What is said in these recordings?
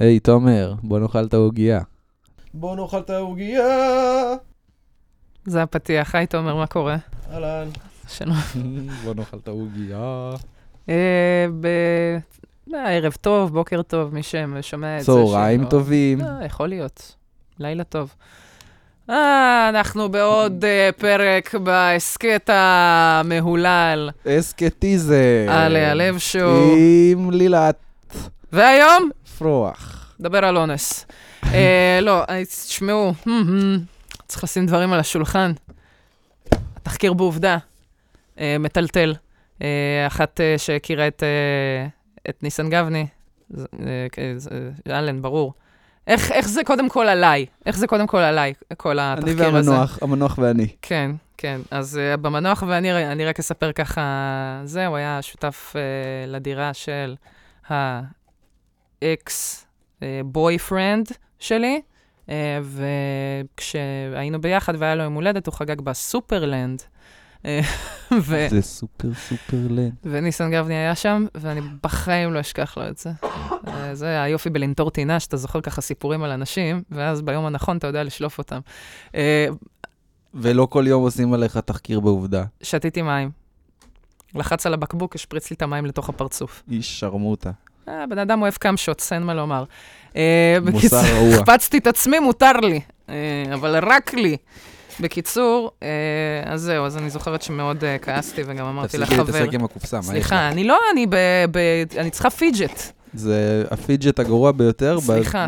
היי, תומר, בוא נאכל את ההוגייה. בוא נאכל את ההוגייה! זה הפתיח. היי, תומר, מה קורה? אהלן. בוא נאכל את ההוגייה. ערב טוב, בוקר טוב, מי ששומע את זה. צהריים טובים. יכול להיות. לילה טוב. אנחנו בעוד פרק בהסקט המהולל. אסקטיזם. עלי הלב שהוא. עם לילת. והיום? פרוח. דבר על אונס. לא, תשמעו, צריך לשים דברים על השולחן. התחקיר בעובדה, מטלטל. אחת שהכירה את ניסן גבני, אלן, ברור. איך זה קודם כל עליי? כל התחקיר הזה. אני והמנוח, המנוח ואני. כן, כן. אז במנוח ואני, אני רק אספר ככה, זהו, היה שותף לדירה של האקס בויפרנד שלי, וכשהיינו ביחד והיה לו יום הולדת, הוא חגג בסופרלנד. זה סופרלנד. וניסן גבני היה שם, ואני בחיים לא אשכח לו את זה. זה היופי בלנטור טינה, שאתה זוכר ככה סיפורים על אנשים, ואז ביום הנכון אתה יודע לשלוף אותם. ולא כל יום עושים עליך תחקיר בעובדה. שתיתי מים. לחץ על הבקבוק, השפריץ לי את המים לתוך הפרצוף. איש שרמוטה. בן אדם אוהב כמה שוט, אין מה לומר. מוסר רעוע. חפצתי את עצמי, מותר לי. אבל רק לי. בקיצור, אז זהו, אז אני זוכרת שמאוד כעסתי, וגם אמרתי לחבר... תפסיקי להתעסק עם הקופסה, סליחה, אני לא, אני צריכה פידג'ט. זה הפידג'ט הגרוע ביותר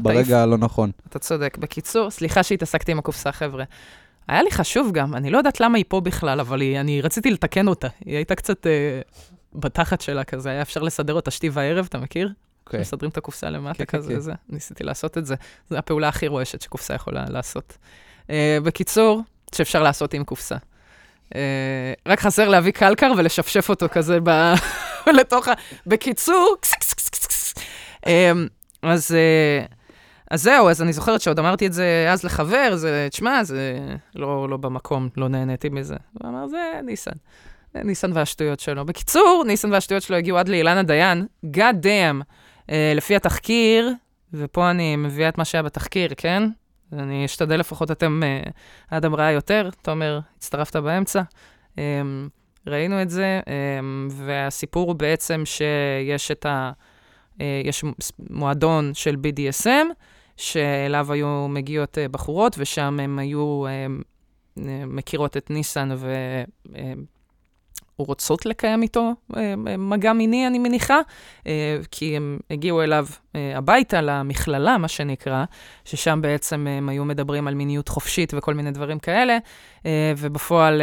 ברגע הלא נכון. אתה צודק, בקיצור, סליחה שהתעסקתי עם הקופסה, חבר'ה. היה לי חשוב גם, אני לא יודעת למה היא פה בכלל, אבל אני רציתי לתקן אותה. היא הייתה קצת בתחת שלה כזה, היה אפשר לסדר אותה שתי וערב, אתה מכיר? מסדרים את הקופסה למטה כזה, זה. ניסיתי לעשות את זה. זו הפעולה הכי רועשת שקופסה יכולה לעשות. בקיצור, שאפשר לעשות עם קופסה. רק חסר להביא קלקר ולשפשף אותו כזה לתוך ה... בקיצור, אז זהו, אז אני זוכרת שעוד אמרתי את זה אז לחבר, זה, תשמע, זה לא במקום, לא נהניתי מזה. הוא אמר, זה ניסן. ניסן והשטויות שלו. בקיצור, ניסן והשטויות שלו הגיעו עד לאילנה דיין. God damn. לפי התחקיר, ופה אני מביאה את מה שהיה בתחקיר, כן? אני אשתדל לפחות, אתם, אדם ראה יותר, תומר, הצטרפת באמצע. ראינו את זה, והסיפור הוא בעצם שיש יש מועדון של BDSM, שאליו היו מגיעות בחורות, ושם הם היו מכירות את ניסן, והוא רוצות לקיים איתו מגע מיני, אני מניחה, כי הם הגיעו אליו הביתה למכללה, מה שנקרא, ששם בעצם הם היו מדברים על מיניות חופשית וכל מיני דברים כאלה, ובפועל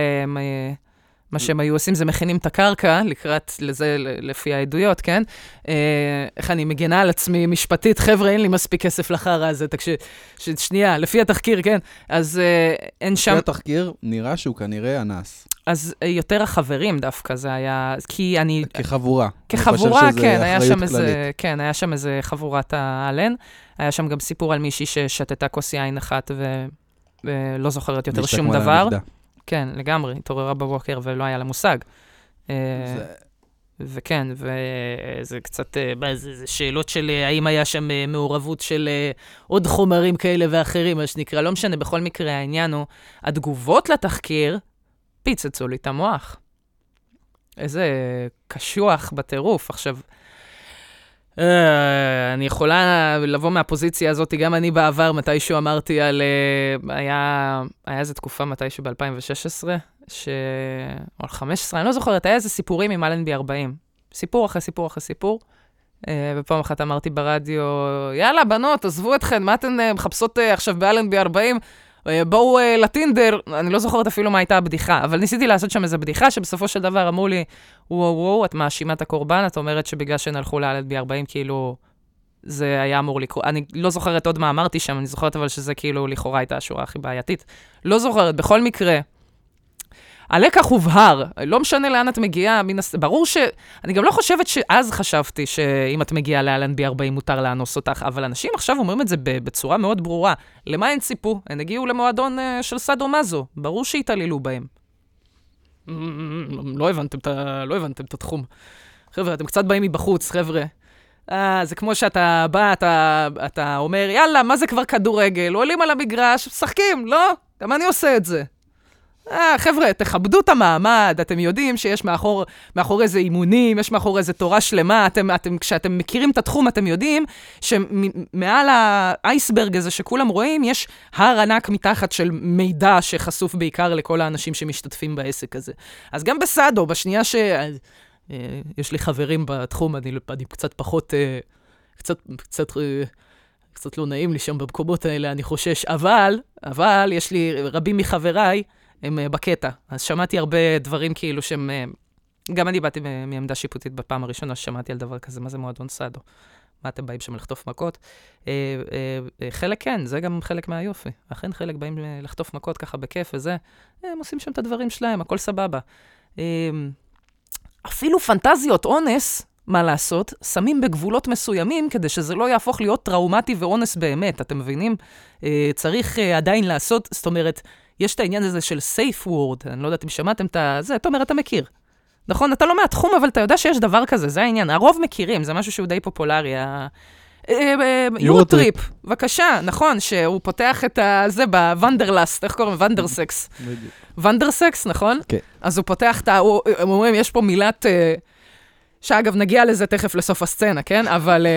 מה שהם היו עושים זה מכינים את הקרקע, לקראת לזה לפי העדויות, כן? איך אני מגנה על עצמי משפטית, חבר'ה, אין לי מספיק כסף לחרה הזה, שנייה, לפי התחקיר, כן? אז אין שם... לפי התחקיר נראה שהוא כנראה אנס. אז יותר החברים דווקא זה היה, כי אני... כחבורה. כחבורה, כן, היה שם איזה, כן, היה שם איזה חבורת האלן, היה שם גם סיפור על מישהי ששתתה כוסי עין אחת ולא זוכרת יותר שום דבר. כן, לגמרי, התעוררה בבוקר ולא היה לה מושג. וכן, וזה קצת, זה שאלות של האם היה שם מעורבות של עוד חומרים כאלה ואחרים, מה שנקרא, לא משנה, בכל מקרה העניין הוא, התגובות לתחקיר, פיצצו לי את המוח. איזה קשוח בטירוף. עכשיו, אני יכולה לבוא מהפוזיציה הזאת, גם אני בעבר מתישהו אמרתי על... היה איזו תקופה מתישהו ב-2016, או 15, אני לא זוכרת, היה איזה סיפורים עם אלנבי 40. סיפור אחרי סיפור אחרי סיפור. ופעם אחת אמרתי ברדיו, יאללה, בנות, עזבו אתכן, מה אתן מחפשות עכשיו באלנבי 40? בואו לטינדר, אני לא זוכרת אפילו מה הייתה הבדיחה, אבל ניסיתי לעשות שם איזו בדיחה, שבסופו של דבר אמרו לי, וואו וואו, את מאשימה את הקורבן, את אומרת שבגלל שהן הלכו לילד ב-40, כאילו, זה היה אמור לקרות, אני לא זוכרת עוד מה אמרתי שם, אני זוכרת אבל שזה כאילו לכאורה הייתה השורה הכי בעייתית, לא זוכרת, בכל מקרה, הלקח הובהר, לא משנה לאן את מגיעה, ברור אני גם לא חושבת שאז חשבתי שאם את מגיעה לאלנבי 40 מותר לאנוס אותך, אבל אנשים עכשיו אומרים את זה בצורה מאוד ברורה. למה הן ציפו? הן הגיעו למועדון של סאדו מזו, ברור שהתעלילו בהם. לא הבנתם את התחום. חבר'ה, אתם קצת באים מבחוץ, חבר'ה. זה כמו שאתה בא, אתה אומר, יאללה, מה זה כבר כדורגל? עולים על המגרש, שחקים, לא? גם אני עושה את זה. חבר'ה, תכבדו את המעמד, אתם יודעים שיש מאחורי איזה אימונים, יש מאחורי איזה תורה שלמה, כשאתם מכירים את התחום, אתם יודעים שמעל האייסברג הזה שכולם רואים, יש הר ענק מתחת של מידע שחשוף בעיקר לכל האנשים שמשתתפים בעסק הזה. אז גם בסדו, בשנייה ש... יש לי חברים בתחום, אני קצת פחות, קצת לא נעים לי שם במקומות האלה, אני חושש, אבל יש לי רבים מחבריי, הם בקטע. אז שמעתי הרבה דברים כאילו שהם, גם אני באתי מעמדה שיפוטית בפעם הראשונה, שמעתי על דבר כזה, מה זה מועדון סאדו? מה אתם באים שם לחטוף מכות? חלק כן, זה גם חלק מהיופי. אכן חלק באים לחטוף מכות ככה בכיף וזה, הם עושים שם את הדברים שלהם, הכל סבבה. אפילו פנטזיות אונס, מה לעשות, שמים בגבולות מסוימים כדי שזה לא יהפוך להיות טראומטי ואונס באמת, אתם מבינים? צריך עדיין לעשות, זאת אומרת, יש את העניין הזה של safe word, אני לא יודעת אם שמעתם את זה, אתה אומר, אתה מכיר. נכון, אתה לא מהתחום, אבל אתה יודע שיש דבר כזה, זה העניין. הרוב מכירים, זה משהו שהוא די פופולרי. יורוטריפ, בבקשה, נכון, שהוא פותח את זה בוונדרלאסט, איך קוראים? וונדרסקס. וונדרסקס, נכון? כן. אז הוא פותח את ה... הם אומרים, יש פה מילת... שאגב, נגיע לזה תכף לסוף הסצנה, כן? אבל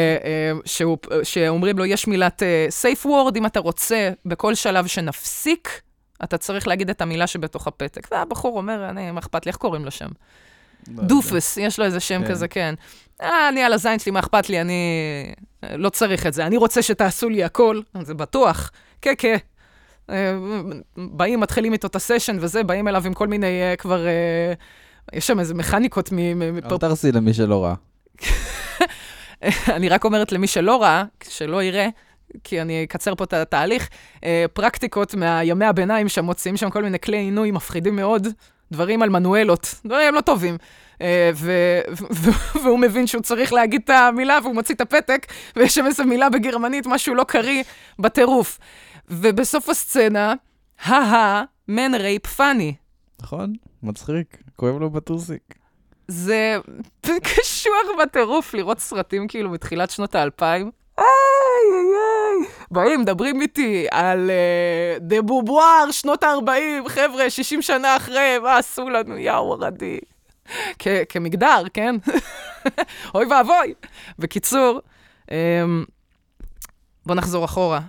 שאומרים לו, יש מילת safe word, אם אתה רוצה, בכל שלב שנפסיק, אתה צריך להגיד את המילה שבתוך הפתק. והבחור אומר, אני, מה אכפת לי, איך קוראים לו שם? דופס, יש לו איזה שם כזה, כן. אני על הזין שלי, מה אכפת לי, אני לא צריך את זה. אני רוצה שתעשו לי הכל, זה בטוח. כן. באים, מתחילים איתו את הסשן וזה, באים אליו עם כל מיני כבר... יש שם איזה מכניקות אל תרסי למי שלא רע. אני רק אומרת למי שלא רע, שלא יראה, כי אני אקצר פה את התהליך, פרקטיקות מהימי הביניים שמוצאים שם כל מיני כלי עינוי מפחידים מאוד, דברים על מנואלות, דברים לא טובים. והוא מבין שהוא צריך להגיד את המילה, והוא מוציא את הפתק, ויש שם איזה מילה בגרמנית, משהו לא קרי בטירוף. ובסוף הסצנה, מן רייפ פאני. נכון, מצחיק, כואב לו בטוסיק. זה קשוח בטירוף לראות סרטים כאילו מתחילת שנות ה-2000. באים, מדברים איתי על דה בובואר, שנות ה-40, חבר'ה, 60 שנה אחרי, מה עשו לנו, יאו, רדי. כמגדר, כן? אוי ואבוי. בקיצור, בוא נחזור אחורה.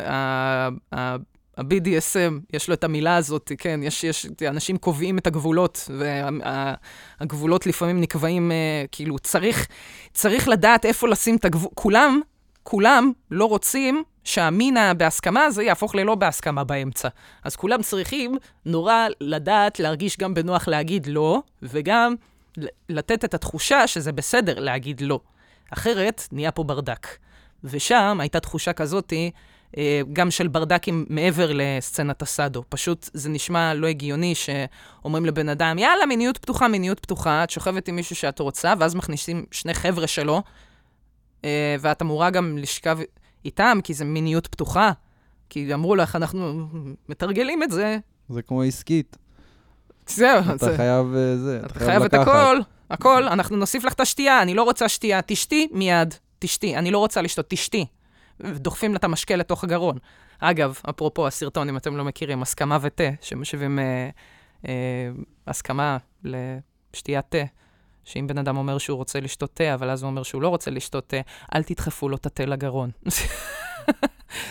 ה-BDSM, יש לו את המילה הזאת, כן, יש אנשים קובעים את הגבולות, והגבולות לפעמים נקבעים, כאילו, צריך לדעת איפה לשים את הגבול, כולם לא רוצים שהמינה בהסכמה הזה יהפוך ללא בהסכמה באמצע. אז כולם צריכים נורא לדעת, להרגיש גם בנוח להגיד לא, וגם לתת את התחושה שזה בסדר להגיד לא. אחרת נהיה פה ברדק. ושם הייתה תחושה כזאת גם של ברדקים מעבר לסצנת הסאדו. פשוט זה נשמע לא הגיוני שאומרים לבן אדם, יאללה, מיניות פתוחה, את שוכבת עם מישהו שאת רוצה, ואז מכניסים שני חבר'ה שלו, ואת אמורה גם לשכב איתם, כי זה מיניות פתוחה. כי אמרו לך, אנחנו מתרגלים את זה. זה כמו עסקית. זהו. אתה חייב זה. אתה חייב את הכל. הכל, אנחנו נוסיף לך את השתייה. אני לא רוצה שתייה. תשתי מיד. תשתי. אני לא רוצה לשתות. תשתי. דוחפים לה את המשקה לתוך הגרון. אגב, אפרופו הסרטון, אם אתם לא מכירים, הסכמה ותה, שמשווים הסכמה לשתיית תה. שאם בן אדם אומר שהוא רוצה לשתות תה, אבל אז הוא אומר שהוא לא רוצה לשתות תה, אל תדחפו לו את התה לגרון.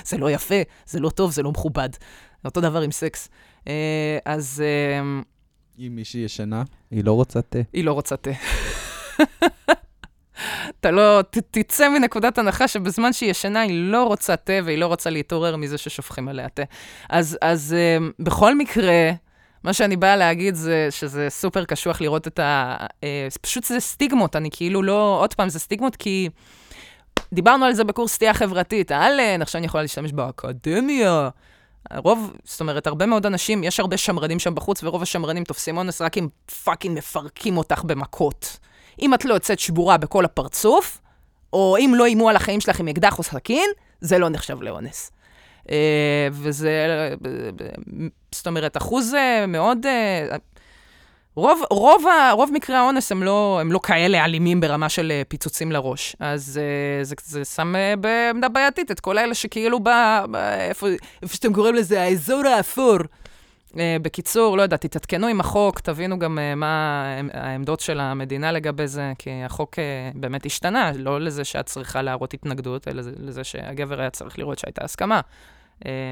זה לא יפה, זה לא טוב, זה לא מכובד. אותו דבר עם סקס. אז... אם מישהי ישנה, היא לא רוצה תה. אתה לא... תצא מנקודת הנחה שבזמן שהיא ישנה, היא לא רוצה תה, והיא לא רוצה להתעורר מזה ששופכים עליה תה. אז בכל מקרה... מה שאני באה להגיד זה שזה סופר קשוח לראות את ה... פשוט זה סטיגמות, אני כאילו לא... עוד פעם, זה סטיגמות כי... דיברנו על זה בקורס סטייה חברתית, אלן, עכשיו אני יכולה להשתמש באקדמיה. רוב, זאת אומרת, הרבה מאוד אנשים, יש הרבה שמרנים שם בחוץ, ורוב השמרנים תופסים אונס רק אם פאקינג מפרקים אותך במכות. אם את לא יוצאת שבורה בכל הפרצוף, או אם לא אימו על החיים שלך עם אקדח או סכין, זה לא נחשב לאונס. וזה, זאת אומרת, אחוז מאוד, רוב מקרי האונס הם לא כאלה אלימים ברמה של פיצוצים לראש. אז זה שם בעמדה בעייתית את כל אלה שכאילו איפה שאתם קוראים לזה, האזור האפור. בקיצור, לא יודע, תתעדכנו עם החוק, תבינו גם מה העמדות של המדינה לגבי זה, כי החוק באמת השתנה, לא לזה שאת צריכה להראות התנגדות, אלא לזה שהגבר היה צריך לראות שהייתה הסכמה.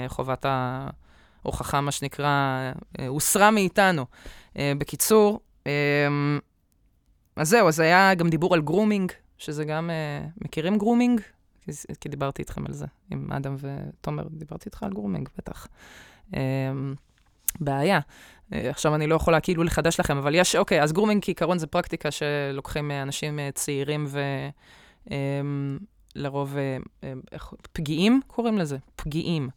חובת ההוכחה, מה שנקרא, הוסרה מאיתנו. בקיצור, אז זהו, אז היה גם דיבור על גרומינג, שזה גם, מכירים גרומינג? כי דיברתי איתכם על זה, עם אדם ותומר, דיברתי איתך על גרומינג, בטח. בעיה. עכשיו אני לא יכולה כאילו לחדש לכם, אבל יש, אוקיי, אז גרומינג כעיקרון זה פרקטיקה שלוקחים אנשים צעירים ולרוב פגיעים, קוראים לזה, פגיעים.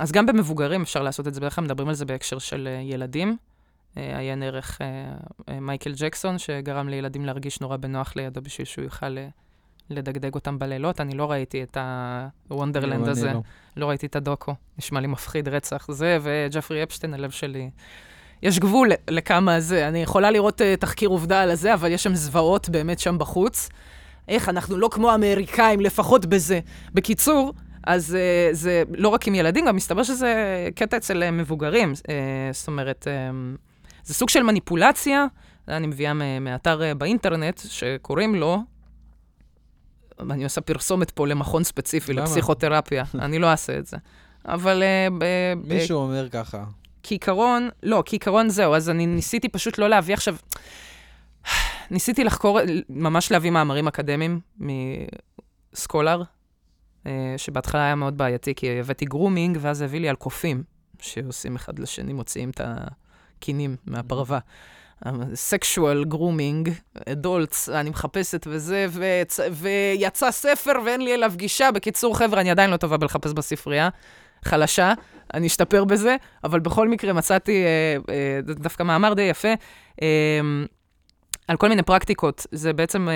אז גם במבוגרים אפשר לעשות את זה, בדרך כלל מדברים על זה בהקשר של ילדים. היה נערך מייקל ג'קסון, שגרם לילדים להרגיש נורא בנוח לידו בשביל שהוא יוכל לדגדג אותם בלילות. אני לא ראיתי את הוונדרלנד הזה. לא ראיתי את הדוקו. נשמע לי מפחיד רצח. זה וג'פרי אפשטיין, הלב שלי. יש גבול לכמה זה. אני יכולה לראות תחקיר עובדה על זה, אבל יש שם זוועות באמת שם בחוץ. איך, אנחנו לא כמו אמריקאים, לפחות בזה. בקיצור, אז זה לא רק עם ילדים, גם מסתבר שזה קטע אצל מבוגרים. זאת אומרת, זה סוג של מניפולציה. אני מביאה מאתר באינטרנט שקוראים לו, אני עושה פרסומת פה למכון ספציפי, לפסיכותרפיה. אני לא אעשה את זה. אבל... מישהו אומר ככה. כעיקרון, לא, כעיקרון זהו. אז אני ניסיתי פשוט לא להביא עכשיו... ניסיתי לחקור, ממש להביא מאמרים אקדמיים מסקולר, שבהתחלה היה מאוד בעייתי, כי הבאתי גרומינג, ואז הביא לי על קופים, שעושים אחד לשני, מוציאים את הקינים מהפרווה. סקשואל גרומינג, אדולטס, אני מחפשת וזה, ויצא ספר ואין לי אליו גישה. בקיצור, חבר'ה, אני עדיין לא טובה בלחפש בספרייה, חלשה, אני אשתפר בזה, אבל בכל מקרה מצאתי דווקא מאמר די יפה, על כל מיני פרקטיקות. זה בעצם,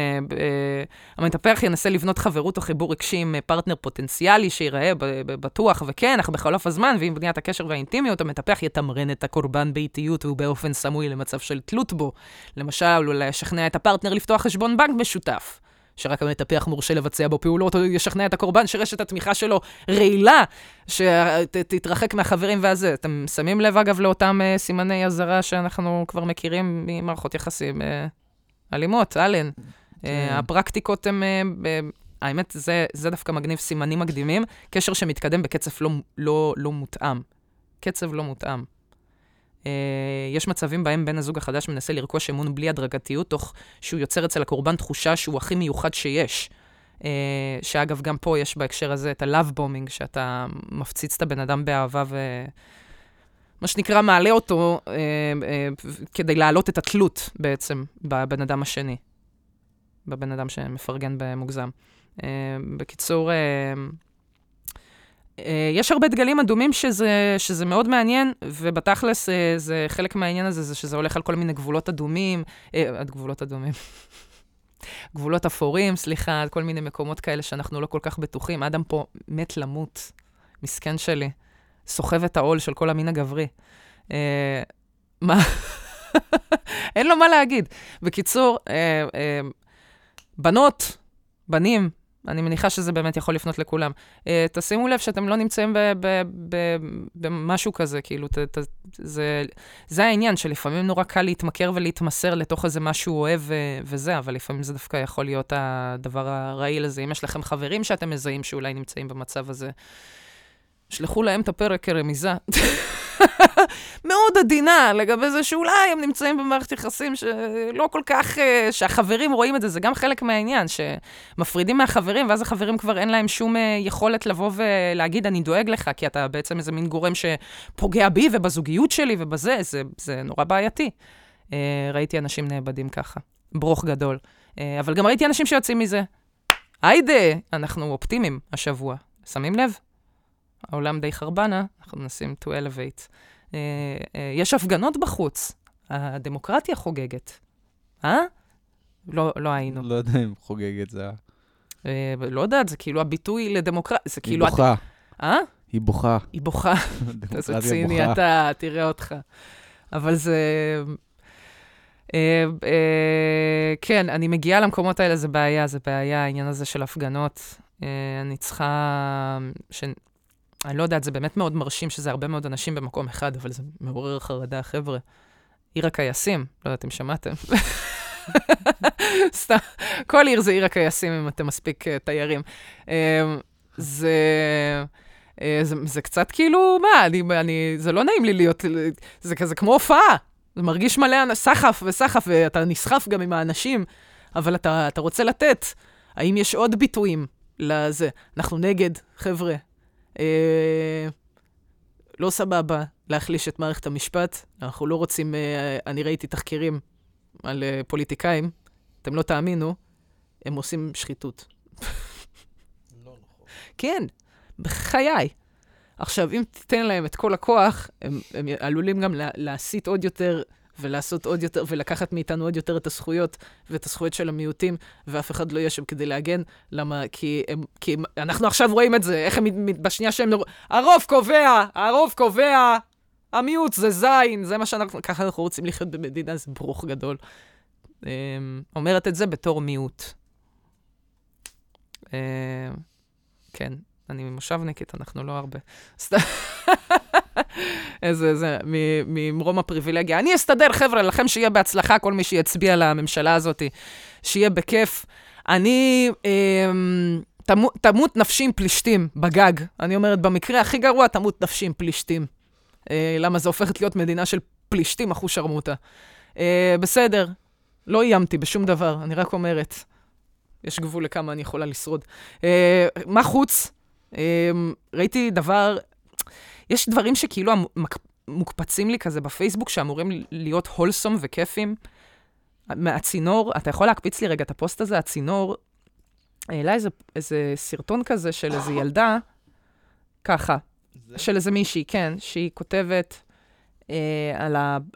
המתפרח ינסה לבנות חברות או חיבור רגשי עם פרטנר פוטנציאלי שיראה בטוח וכן, אך בחלוף הזמן, ועם בניית הקשר והאינטימיות, המתפרח יתמרן את הקורבן באיטיות ובאופן סמוי למצב של תלות בו. למשל, אולי ישכנע את הפרטנר לפתוח חשבון בנק משותף, שרק המתפרח מורשה לבצע בו פעולות, או ישכנע את הקורבן שרשת התמיכה שלו רעילה, שתתרחק מהחברים והזה. אתם שמים לב, אגב, לאותם סימני הזרה שאנחנו כבר מכירים ממערכות יחסים אלימות, אלן. הפרקטיקות הם, האמת, זה דווקא מגניב, סימנים מקדימים, קשר שמתקדם בקצב לא מותאם. קצב לא מותאם. יש מצבים בהם בן הזוג החדש מנסה לרכוש אמון בלי הדרגתיות, תוך שהוא יוצר אצל הקורבן תחושה שהוא הכי מיוחד שיש. שאגב, גם פה יש בהקשר הזה את ה-love bombing, שאתה מפציץ את הבן אדם באהבה מה שנקרא, מעלה אותו כדי להעלות את התלות בעצם בבן אדם השני, בבן אדם שמפרגן במוגזם. בקיצור, יש הרבה דגלים אדומים שזה מאוד מעניין, ובתכלס זה חלק מהעניין הזה, זה שזה הולך על כל מיני גבולות אדומים, גבולות אפורים, סליחה, כל מיני מקומות כאלה שאנחנו לא כל כך בטוחים. אדם פה מת למות, מסכן שלי. סוחב את העול של כל המין הגברי. מה? אין לו מה להגיד. בקיצור, בנות, בנים, אני מניחה שזה באמת יכול לפנות לכולם. תשימו לב שאתם לא נמצאים במשהו כזה, כאילו, זה העניין שלפעמים נורא קל להתמכר ולהתמסר לתוך איזה משהו אוהב וזה, אבל לפעמים זה דווקא יכול להיות הדבר הרעיל הזה. אם יש לכם חברים שאתם מזהים שאולי נמצאים במצב הזה, שלחו להם את הפרק כרמיזה. מאוד עדינה לגבי זה שאולי הם נמצאים במערכת יחסים שלא כל כך, שהחברים רואים את זה. זה גם חלק מהעניין, שמפרידים מהחברים, ואז החברים כבר אין להם שום יכולת לבוא ולהגיד, אני דואג לך, כי אתה בעצם איזה מין גורם שפוגע בי ובזוגיות שלי ובזה. זה נורא בעייתי. ראיתי אנשים נאבדים ככה. ברוך גדול. אבל גם ראיתי אנשים שיוצאים מזה. היידה, אנחנו אופטימיים השבוע. שמים לב? העולם די חרבנה, אנחנו מנסים to elevate. יש הפגנות בחוץ, הדמוקרטיה חוגגת. לא היינו. לא יודע אם חוגגת זה. לא יודעת, זה כאילו הביטוי לדמוקרטיה. היא בוכה. היא בוכה. היא בוכה. זה ציני, אתה, תראה אותך. אבל זה... כן, אני מגיעה למקומות האלה, זה בעיה, זה בעיה, העניין הזה של הפגנות. אני צריכה... אני לא יודעת, זה באמת מאוד מרשים שזה הרבה מאוד אנשים במקום אחד, אבל זה מעורר חרדה, חבר'ה. עיר הקייסים, לא יודעת אם שמעתם. סתם, כל עיר זה עיר הקייסים, אם אתם מספיק תיירים. זה קצת כאילו, מה, זה לא נעים לי להיות, זה כזה כמו הופעה. זה מרגיש מלא סחף וסחף, ואתה נסחף גם עם האנשים, אבל אתה רוצה לתת. האם יש עוד ביטויים לזה? אנחנו נגד, חבר'ה. לא סבבה להחליש את מערכת המשפט. אנחנו לא רוצים, אני ראיתי תחקירים על פוליטיקאים, אתם לא תאמינו, הם עושים שחיתות. לא נכון. כן, בחיי. עכשיו, אם תיתן להם את כל הכוח, הם עלולים גם להסיט עוד יותר, ולעשות עוד יותר, ולקחת מאיתנו עוד יותר את הזכויות, ואת הזכויות של המיעוטים, ואף אחד לא יהיה שם כדי להגן. למה? כי אנחנו עכשיו רואים את זה, איך הם בשנייה שהם נורא... הרוב קובע, המיעוט זה זין, זה מה שאנחנו... ככה אנחנו רוצים לחיות במדינה, זה ברוך גדול. אומרת את זה בתור מיעוט. כן. אני ממושבניקית, אנחנו לא הרבה. זה, ממרום הפריבילגיה. אני אסתדר, חבר'ה, לכם שיהיה בהצלחה, כל מי שיצביע לממשלה הזאת, שיהיה בכיף. אני, תמות נפשים פלישתים בגג. אני אומרת, במקרה הכי גרוע, תמות נפשים פלישתים. למה זה הופכת להיות מדינה של פלישתים, אחו שרמוטה. בסדר, לא איימתי בשום דבר, אני רק אומרת, יש גבול לכמה אני יכולה לשרוד. מה חוץ? ראיתי דבר, יש דברים שכאילו מוקפצים לי כזה בפייסבוק, שאמורים להיות הולסום וכיפים. מהצינור, אתה יכול להקפיץ לי רגע את הפוסט הזה, הצינור, העלה איזה סרטון כזה של איזה ילדה, ככה, של איזה מישהי, כן, שהיא כותבת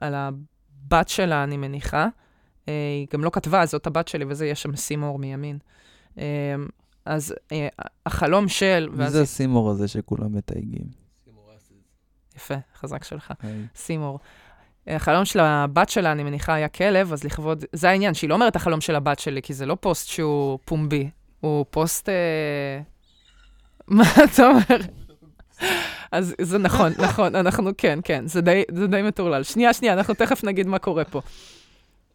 על הבת שלה, אני מניחה, היא גם לא כתבה, זאת הבת שלי, וזה יש שם סימור מימין. אז החלום של... מי זה הסימור הזה שכולם מתייגים? סימור אסיד. יפה, חזק שלך. סימור. החלום של הבת שלה, אני מניחה, היה כלב, אז לכבוד... זה העניין, שהיא לא אומרת החלום של הבת שלי, כי זה לא פוסט שהוא פומבי. הוא פוסט... מה אתה אומר? אז זה נכון, נכון, אנחנו כן, זה די מטורלל. שנייה, אנחנו תכף נגיד מה קורה פה.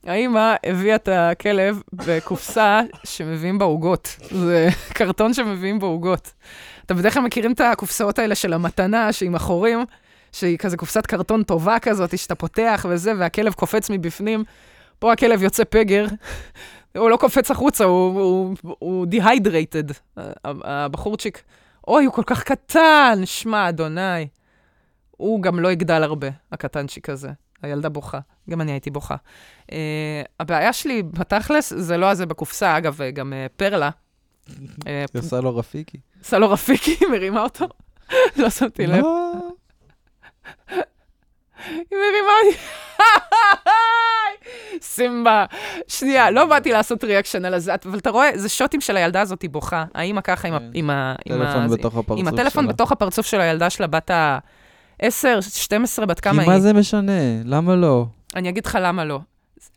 האמא הביאה את הכלב בקופסה שמביאים בה עוגות. זה קרטון שמביאים בה עוגות. אתם בדרך כלל מכירים את הקופסאות האלה של המתנה, שהיא מחורים, שהיא כזה קופסת קרטון טובה כזאת, שאתה פותח וזה, והכלב קופץ מבפנים. פה הכלב יוצא פגר, הוא לא קופץ החוצה, הוא dehydrated. הבחורצ'יק, אוי, הוא כל כך קטן, שמע, אדוני. הוא גם לא יגדל הרבה, הקטנצ'יק הזה. הילדה בוכה, גם אני הייתי בוכה. הבעיה שלי בתכלס, זה לא הזה בקופסה, אגב, גם פרלה. סלו רפיקי. סלו רפיקי, מרימה אותו. לא שמתי לב. היא מרימה אותי. סימבה. שנייה, לא באתי לעשות ריאקשן על זה, אבל אתה רואה, זה שוטים של הילדה הזאת, היא בוכה. האמא ככה עם הטלפון בתוך הפרצוף של הילדה שלה, בת ה... 10, 12, בת כמה היא. כי מה זה משנה? למה לא? אני אגיד לך למה לא.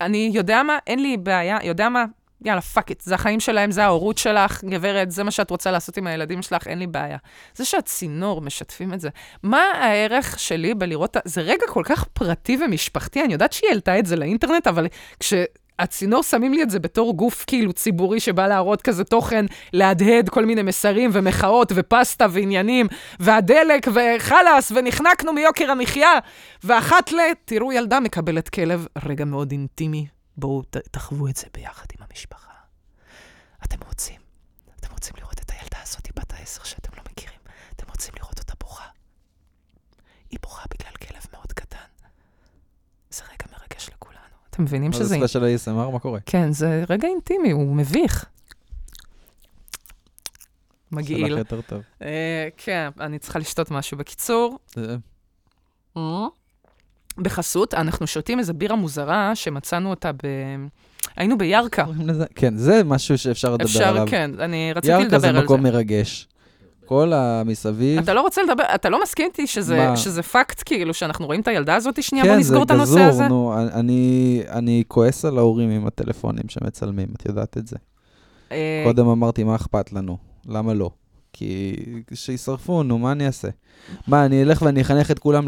אני יודע מה, אין לי בעיה, יודע מה, יאללה, פאק את, זה החיים שלהם, זה ההורות שלך, גברת, זה מה שאת רוצה לעשות עם הילדים שלך, אין לי בעיה. זה שהצינור משתפים את זה. מה הערך שלי בלראות, זה רגע כל כך פרטי ומשפחתי, אני יודעת שהיא העלתה את זה לאינטרנט, אבל כשהצינור שמים לי את זה בתור גוף כאילו ציבורי, שבא להראות כזה תוכן, להדהד כל מיני מסרים ומחאות ופסטה ועניינים, והדלק וחלס, ונחנקנו מיוקר המחיה, ואחת תראו ילדה מקבלת כלב, רגע מאוד אינטימי. בואו תחוו את זה ביחד עם המשפחה. אתם רוצים לראות את הילדה הזאת בת ה-10 שאתם לא מכירים. אתם רוצים לראות אותה בוכה. היא בוכה בגלל כלב מאוד קטן. זה רגע מרגש לכולנו. אתם מבינים שזה... מה זה של ה-ASMR? מה קורה? כן, זה רגע אינטימי, הוא מביך. מגעיל. שלך יותר טוב. כן, אני צריכה לשתות משהו. בקיצור... בחסות, אנחנו שותים איזו בירה מוזרה שמצאנו אותה ב... היינו בירקה. כן, זה משהו שאפשר לדבר עליו. אפשר, כן, אני רציתי לדבר על זה. ירקה זה מקום מרגש. כל המסביב. אתה לא רוצה לדבר, אתה לא מסכים איתי שזה פקט, כאילו, שאנחנו רואים את הילדה הזאת, שנייה, בוא נסגור את הנושא הזה. כן, זה גזור, אני כועס על ההורים עם הטלפונים שמצלמים, את יודעת את זה. קודם אמרתי, מה אכפת לנו? למה לא? כי שישרפו, נו, מה אני אעשה? מה, אני אלך ואני אחנך את כולם,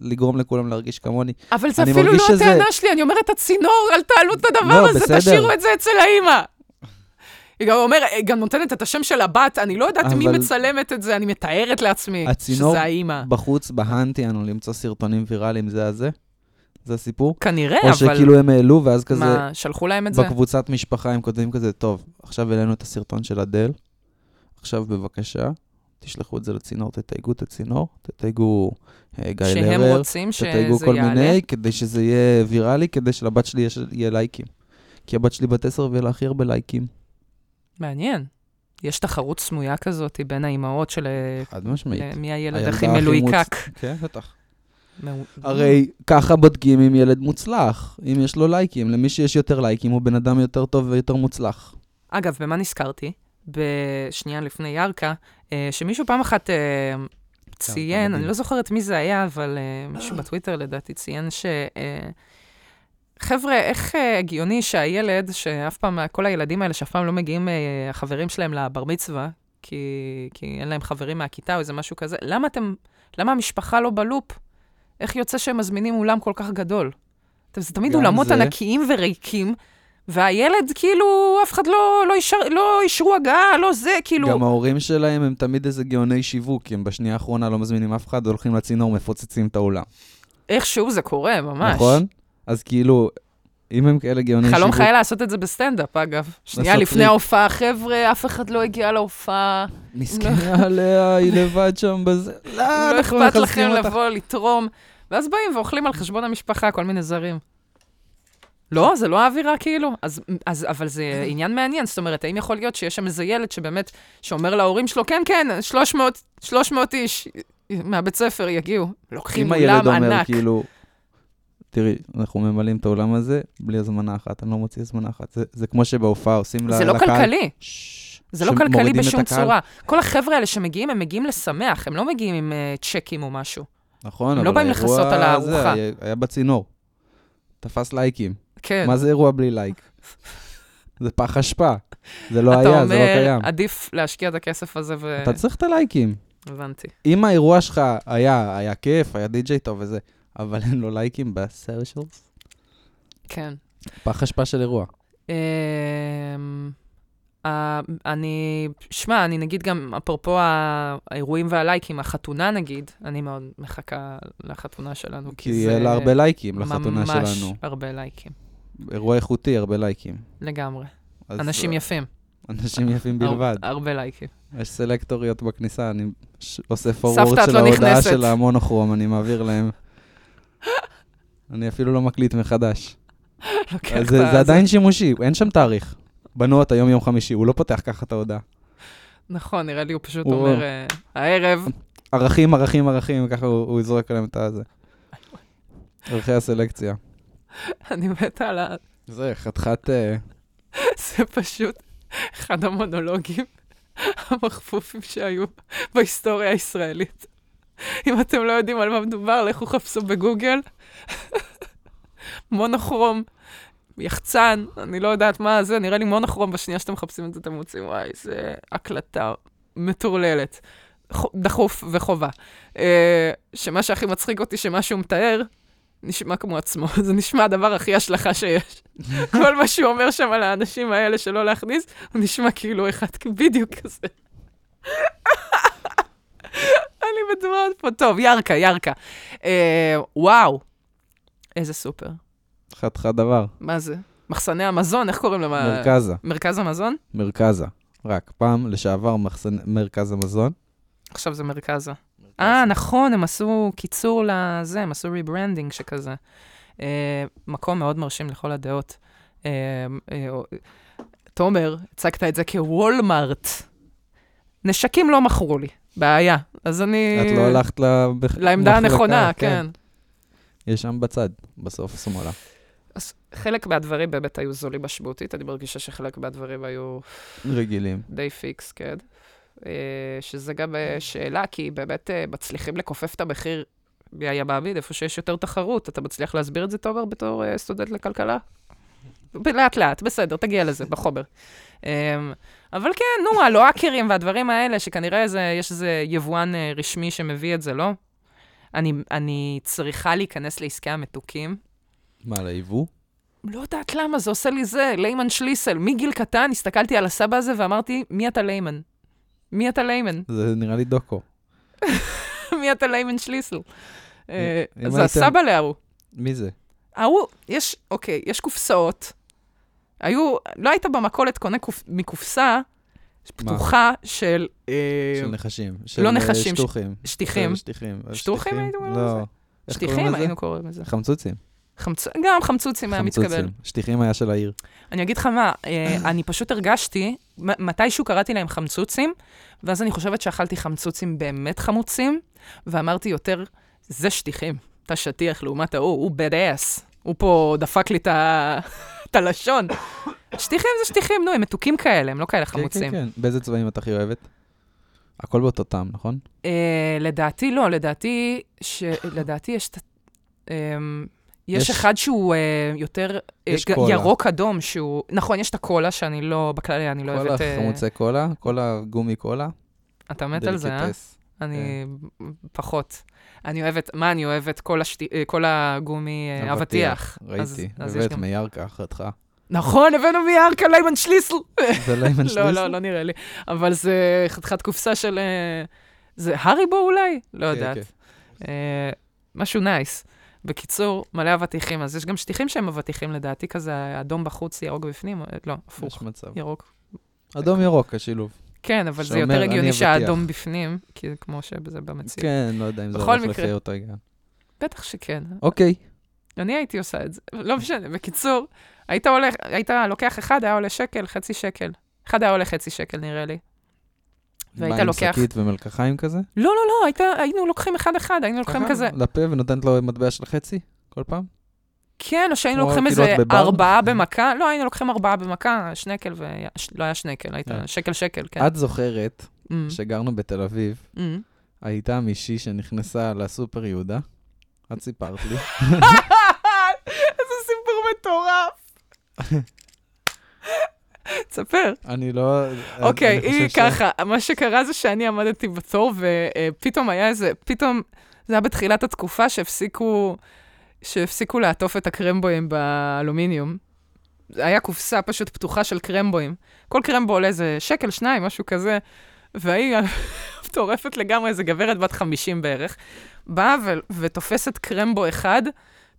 לגרום לכולם להרגיש כמוני. אבל זה אפילו לא הטענה שלי, אני אומרת, הצינור, אל תעלו את הדבר הזה, תשאירו את זה אצל האמא. היא גם אומרת, היא גם נותנת את השם של הבת, אני לא יודעת מי מצלמת את זה, אני מתארת לעצמי שזה האמא. הצינור בחוץ, בהנתי, אנו למצוא סרטונים ויראליים, זה הזה? זה הסיפור? כנראה, אבל... או שכאילו הם העלו, ואז כזה... מה, שלחו להם את זה? בקבוצת משפחה הם כותבים כזה, טוב, עכשיו העלינו את הסרטון של אדל, עכשיו בבקשה, תשלחו את זה לצינור, תתייגו את הצינור, תתייגו גיא לרר, שהם רוצים שזה יעלה. תתייגו כל מיני, כדי שזה יהיה ויראלי, כדי שלבת שלי יהיה לייקים. כי הבת שלי בת 10 ויהיה לה הכי הרבה לייקים. מעניין. יש תחרות סמויה כזאת בין האימהות של... חד משמעית. מי הילד הכי מלויקק. כן, בטח. הרי ככה בודקים אם ילד מוצלח, אם יש לו לייקים. למי שיש יותר לייקים הוא בן אדם יותר טוב ויותר מוצלח. אגב, במה נזכרתי? בשנייה לפני ירקה, שמישהו פעם אחת ציין, אני לא זוכרת מי זה היה, אבל מישהו בטוויטר לדעתי ציין ש... חבר'ה, איך הגיוני שהילד, שאף פעם, כל הילדים האלה שאף פעם לא מגיעים החברים שלהם לבר מצווה, כי אין להם חברים מהכיתה או איזה משהו כזה, למה המשפחה לא בלופ? איך יוצא שהם מזמינים אולם כל כך גדול? זה תמיד אולמות ענקיים וריקים, והילד כאילו, אף אחד לא אישרו הגעה, לא זה, כאילו... גם ההורים שלהם הם תמיד איזה גאוני שיווק, כי הם בשנייה האחרונה לא מזמינים אף אחד, הולכים לצינור, מפוצצים את האולם. איכשהו זה קורה, ממש. נכון? אז כאילו, אם הם כאלה גאוני שיווק... חלום חיי לעשות את זה בסטנדאפ, אגב. שנייה לפני ההופעה, חבר'ה, אף אחד לא הגיע להופעה. מסכנה עליה, היא לבד שם בזה. לא אכפת לכם לבוא, לתרום. ואז באים ואוכלים על חשבון המשפחה, כל מיני זרים. לא, זה לא האווירה כאילו. אבל זה עניין מעניין. זאת אומרת, האם יכול להיות שיש שם איזה ילד שבאמת, שאומר להורים שלו, כן, כן, 300 איש מהבית ספר יגיעו. לוקחים אולם ענק. תראי, אנחנו ממלאים את העולם הזה בלי הזמנה אחת, אני לא מוציא הזמנה אחת. זה כמו שבהופעה עושים לקהל... זה לא כלכלי. זה לא כלכלי בשום צורה. כל החבר'ה האלה שמגיעים, הם מגיעים לשמח, הם לא מגיעים עם צ'קים או משהו. נכון, אבל האירוע הזה היה בצינור. תפס לייקים. כן. מה זה אירוע בלי לייק? זה פח אשפה. זה לא היה, זה לא קיים. אתה אומר, עדיף להשקיע את הכסף הזה ו... אתה צריך את הלייקים. הבנתי. אם האירוע שלך היה כיף, היה די-ג'יי טוב וזה... אבל הם לא לייקים בסרשלס? כן. פח השפעה של אירוע. אני נגיד גם, אפרופו האירועים והלייקים, החתונה נגיד, אני מאוד מחכה לחתונה שלנו. כי יהיה לה הרבה לייקים לחתונה שלנו. ממש הרבה לייקים. אירוע איכותי, הרבה לייקים. לגמרי. אנשים יפים. אנשים יפים בלבד. הרבה לייקים. יש סלקטוריות בכניסה, אני עושה פורוורד של ההודעה של המונוכרום, אני מעביר להם. אני אפילו לא מקליט מחדש. זה עדיין שימושי, אין שם תאריך. בנות, היום יום חמישי, הוא לא פותח ככה את ההודעה. נכון, נראה לי הוא פשוט אומר, הערב. ערכים, ערכים, ערכים, ככה הוא יזרוק עליהם את הזה. ערכי הסלקציה. אני מתה על ה... זה חתיכת... זה פשוט אחד המונולוגים המחפופים שהיו בהיסטוריה הישראלית. אם אתם לא יודעים על מה מדובר, לכו חפשו בגוגל. מונוכרום, יחצן, אני לא יודעת מה זה, נראה לי מונוכרום בשנייה שאתם מחפשים את זה, אתם מוצאים, וואי, זה הקלטה מטורללת, דחוף וחובה. שמה שהכי מצחיק אותי, שמה שהוא מתאר, נשמע כמו עצמו, זה נשמע הדבר הכי השלכה שיש. כל מה שהוא אומר שם על האנשים האלה שלא להכניס, הוא נשמע כאילו אחד בדיוק כזה. אני בדמות פה. טוב, ירקה, ירקה. וואו. איזה סופר. חתיכת דבר. מה זה? מחסני המזון, איך קוראים למה? מרכזה. מרכז המזון? מרכזה. רק פעם לשעבר מרכז המזון. עכשיו זה מרכזה. נכון, הם עשו קיצור לזה, הם עשו ריברנדינג שכזה. מקום מאוד מרשים לכל הדעות. תומר, הצגת את זה כוולמרט. נשקים לא מכרו לי. בעיה, אז אני... את לא הלכת לעמדה הנכונה, כן. יש שם בצד, בסוף שמאלה. אז חלק מהדברים באמת היו זולים בשבועותית, אני מרגישה שחלק מהדברים היו... רגילים. די פיקס, כן. שזה גם שאלה, כי באמת מצליחים לקופף את המחיר מהים מעמיד, איפה שיש יותר תחרות. אתה מצליח להסביר את זה, תומר, בתור סטודנט לכלכלה? לאט לאט, בסדר, תגיע לזה, בחומר. אבל כן, נו, הלואקרים והדברים האלה, שכנראה יש איזה יבואן רשמי שמביא את זה, לא? אני צריכה להיכנס לעסקי המתוקים. מה, להיוו? לא יודעת למה, זה עושה לי זה, ליימן שליסל. מגיל קטן הסתכלתי על הסבא הזה ואמרתי, מי אתה ליימן? מי אתה ליימן? זה נראה לי דוקו. מי אתה ליימן שליסל? זה הסבא להרו. מי זה? ההוא, יש, אוקיי, יש קופסאות. היו, לא היית במכולת קונה מקופסא פתוחה של... של נחשים. לא נחשים, שטיחים. שטוחים הייתם קוראים לזה? שטיחים היינו קוראים לזה. חמצוצים. גם חמצוצים היה מתקבל. שטיחים היה של העיר. אני אגיד לך מה, אני פשוט הרגשתי, מתישהו קראתי להם חמצוצים, ואז אני חושבת שאכלתי חמצוצים באמת חמוצים, ואמרתי יותר, זה שטיחים. אתה שטיח לעומת ההוא, הוא בדאס. הוא פה דפק לי את הלשון. שטיחים זה שטיחים, נו, הם מתוקים כאלה, הם לא כאלה חמוצים. כן, כן, כן. באיזה צבעים אתה הכי אוהבת? הכל באותו טעם, נכון? לדעתי לא, לדעתי יש... יש אחד שהוא יותר ירוק אדום, שהוא... נכון, יש את הקולה שאני לא... בכללי, אני לא אוהבת... קולה חמוצי קולה, קולה גומי קולה. אתה מת על זה, אה? אני פחות. אני אוהבת, מה אני אוהבת? כל הגומי אבטיח. ראיתי, הבאת מירקה אחרתך. נכון, הבאנו מירקה, ליימן שליסל. זה ליימן שליסל? לא, לא נראה לי. אבל זה חתיכת קופסה של... זה הריבו אולי? לא יודעת. משהו נייס. בקיצור, מלא אבטיחים. אז יש גם שטיחים שהם אבטיחים לדעתי, כזה אדום בחוץ, ירוק בפנים. לא, הפוך. ירוק. אדום-ירוק, השילוב. כן, אבל זה יותר הגיוני שהאדום בפנים, כי זה כמו שזה במציאות. כן, לא יודע אם זה הולך לחיה אותה גם. בטח שכן. אוקיי. אני הייתי עושה את זה, לא משנה. בקיצור, היית לוקח אחד, היה עולה שקל, חצי שקל. אחד היה עולה חצי שקל, נראה לי. והיית לוקח... מה, עם שקית ומלקחיים כזה? לא, לא, לא, היינו לוקחים אחד-אחד, היינו לוקחים כזה... לפה ונותנת לו מטבע של חצי כל פעם? כן, או שהיינו לוקחים איזה 4 במכה, לא, היינו לוקחים 4 במכה, שנקל, לא היה שנקל, הייתה שקל, כן. את זוכרת שגרנו בתל אביב, הייתה מישהי שנכנסה לסופר יהודה, את סיפרת לי. איזה סיפור מטורף. תספר. אני לא... אוקיי, היא ככה, מה שקרה זה שאני עמדתי בתור, ופתאום היה איזה, פתאום, זה היה בתחילת התקופה שהפסיקו לעטוף את הקרמבויים באלומיניום. היה קופסה פשוט פתוחה של קרמבויים. כל קרמבו עולה איזה שקל, 2, משהו כזה, והיא טורפת לגמרי, איזה גברת בת 50 בערך, באה ותופסת קרמבו אחד,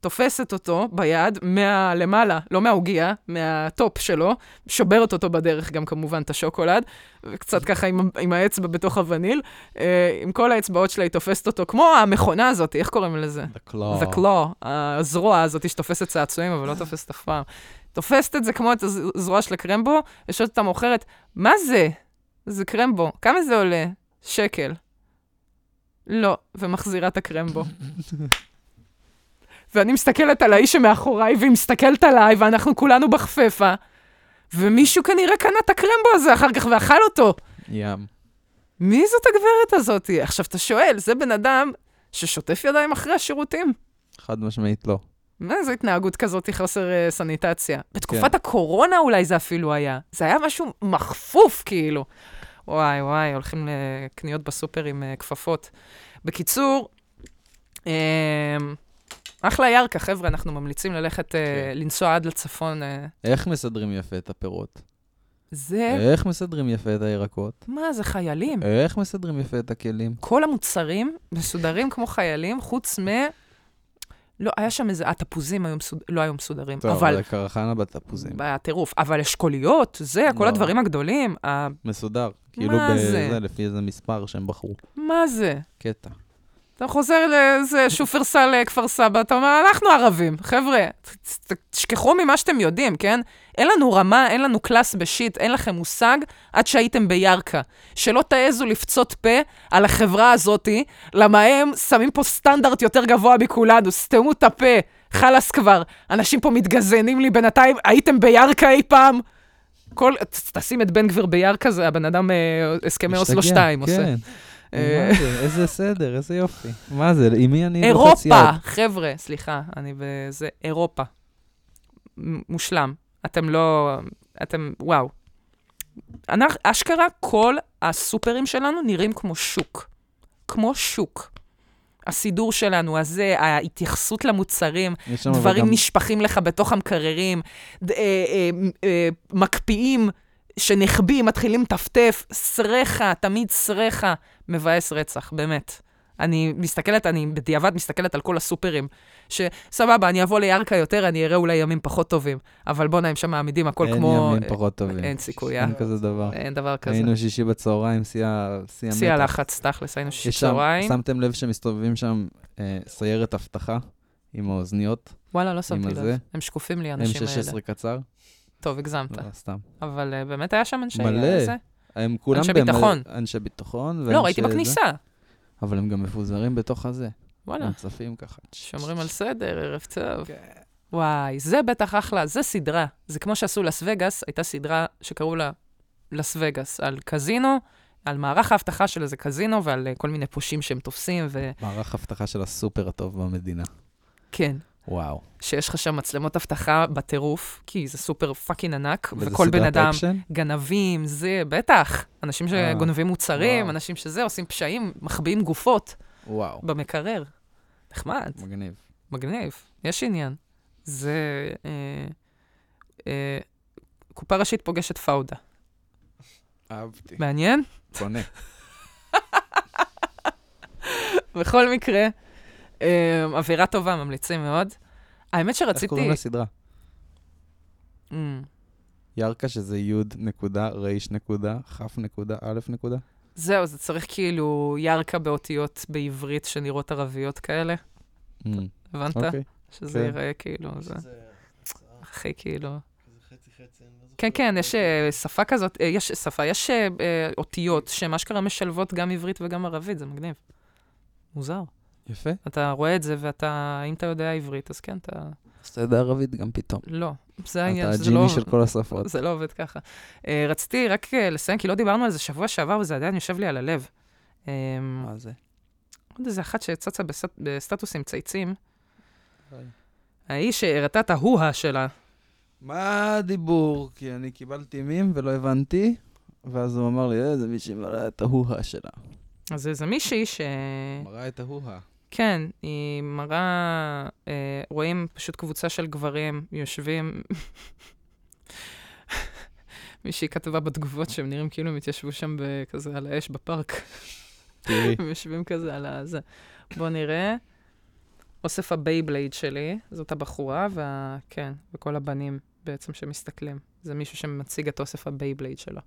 תופסת אותו ביד, למעלה, לא מההוגייה, מהטופ שלו, שוברת אותו בדרך גם כמובן את השוקולד, וקצת ככה עם האצבע בתוך הווניל, עם כל האצבעות שלה היא תופסת אותו, כמו המכונה הזאת, איך קוראים לזה? The claw. The claw, הזרוע הזאת שתופסת צעצועים, אבל לא תופסת אף פעם. תופסת את זה כמו את הזרוע של הקרמבו, ושאלת אותה מוכרת, מה זה? זה קרמבו, כמה זה עולה? שקל. לא, ומחזירה את הקרמבו. ואני מסתכלת על האיש שמאחוריי, והיא מסתכלת עליי, ואנחנו כולנו בחפפה. ומישהו כנראה קנה את הקרמבו הזה אחר כך, ואכל אותו. ים. מי זאת הגברת הזאת? עכשיו אתה שואל, זה בן אדם ששוטף ידיים אחרי השירותים? חד משמעית לא. מה זה התנהגות כזאת, חוסר סניטציה? בתקופת הקורונה אולי זה אפילו היה. זה היה משהו מחפוף כאילו. וואי וואי, הולכים לקניות בסופר עם כפפות. בקיצור, אחלה ירקה, חבר'ה, אנחנו ממליצים ללכת, לנסוע עד לצפון. איך מסדרים יפה את הפירות? זה... איך מסדרים יפה את הירקות? מה, זה חיילים. איך מסדרים יפה את הכלים? כל המוצרים מסודרים כמו חיילים, חוץ מ... לא, היה שם איזה... התפוזים לא היו מסודרים, טוב, אבל... טוב, זה קרחנה בתפוזים. בטירוף, אבל אשכוליות, זה, כל הדברים הגדולים. מסודר. כאילו זה, לפי איזה מספר שהם בחרו. מה זה? קטע. אתה חוזר לאיזה שופרסל כפר סבא, אתה אומר, אנחנו ערבים, חבר'ה, תשכחו ממה שאתם יודעים, כן? אין לנו רמה, אין לנו קלאס בשיט, אין לכם מושג, עד שהייתם בירקה. שלא תעזו לפצות פה על החברה הזאת, למה הם שמים פה סטנדרט יותר גבוה בכולנו, סתמו את הפה, חלס כבר, אנשים פה מתגזנים לי בינתיים, הייתם בירקה אי פעם? כל, תשים את בן גביר ביער כזה, הבן אדם הסכמי אוסלו 2 עושה. כן. מה זה? איזה סדר, איזה יופי. מה זה? עם מי אני לוחץ יד? אירופה, חבר'ה, סליחה, אני בזה, אירופה. מושלם. אתם לא, אתם, וואו. אשכרה, כל הסופרים שלנו נראים כמו שוק. כמו שוק. הסידור שלנו הזה, ההתייחסות למוצרים, דברים נשפכים לך בתוך המקררים, מקפיאים שנחבים, מתחילים טפטף, שריחה, תמיד שריחה, מבאס רצח, באמת. אני מסתכלת, אני בדיעבד מסתכלת על כל הסופרים, שסבבה, אני אבוא לירקה יותר, אני אראה אולי ימים פחות טובים, אבל בוא נעים שם מעמידים, הכל כמו... אין ימים פחות טובים. אין סיכוי. אין כזה דבר. אין דבר כזה. היינו שישי בצהריים, שיא הלחץ, תכלס, היינו שישי בצהריים. שמתם לב שמסתובבים שם סיירת הבטחה, עם האוזניות. וואלה, לא שמתי לב. הם שקופים לי, אנשים האלה. הם 16 קצר. טוב, הגזמת. סתם. אבל באמת היה שם אנשי ביטחון. הם כולם אנשי ביטחון. לא, ראיתי בכניסה. אבל הם גם מפוזרים בתוך הזה. וואלה. הם צפים ככה. שומרים על סדר, ערב טוב. וואי, זה בטח אחלה, זה סדרה. זה כמו שעשו לס וגאס, הייתה סדרה שקראו לה לס וגאס, על קזינו, על מערך ההבטחה של איזה קזינו, ועל כל מיני פושים שהם תופסים. מערך ההבטחה של הסופר הטוב במדינה. כן. וואו. שיש לך שם מצלמות הבטחה בטירוף, כי זה סופר פאקינג ענק, וכל בן אדם גנבים, זה בטח. אנשים שגונבים מוצרים, אנשים שזה, עושים פשעים, מחביאים גופות. וואו. במקרר. נחמד. מגניב. מגניב. יש עניין. זה... קופה ראשית פוגשת פאודה. אהבתי. מעניין? קונה. בכל מקרה... אווירה טובה, ממליצים מאוד. האמת שרציתי... איך קוראים לסדרה? ירקה שזה י.ר.א.א. זהו, זה צריך כאילו ירקה באותיות בעברית שנראות ערביות כאלה. הבנת? שזה יראה כאילו... אחי כאילו... כן, כן, יש שפה כזאת, יש שפה, יש אותיות שמשקרה משלבות גם עברית וגם ערבית, זה מגניב. מוזר. יפה. אתה רואה את זה, ואתה, אם אתה יודע עברית, אז כן, אתה... אז אתה יודע ערבית גם פתאום. לא. זה העניין, זה לא... אתה הג'יני של כל השפות. זה לא עובד ככה. רציתי רק לסיים, כי לא דיברנו על זה שבוע שעבר, וזה עדיין יושב לי על הלב. מה זה? עוד איזה אחת שצצה בסטטוסים צייצים. האיש שהראתה את ההוהה שלה. מה הדיבור? כי אני קיבלתי אימים ולא הבנתי, ואז הוא אמר לי, זה מי שמראה את ההוהה שלה. אז זה מישהי ש... מראה את ההוהה. כן, היא מראה... רואים פשוט קבוצה של גברים יושבים... מישהי כתבה בתגובות שהם נראים כאילו הם התיישבו שם כזה על האש בפארק. הם יושבים כזה על הזה. בואו נראה. אוסף הבייבלייד שלי, זאת הבחורה, כן, וכל הבנים בעצם שמסתכלים. זה מישהו שמציג את אוסף הבייבלייד שלו.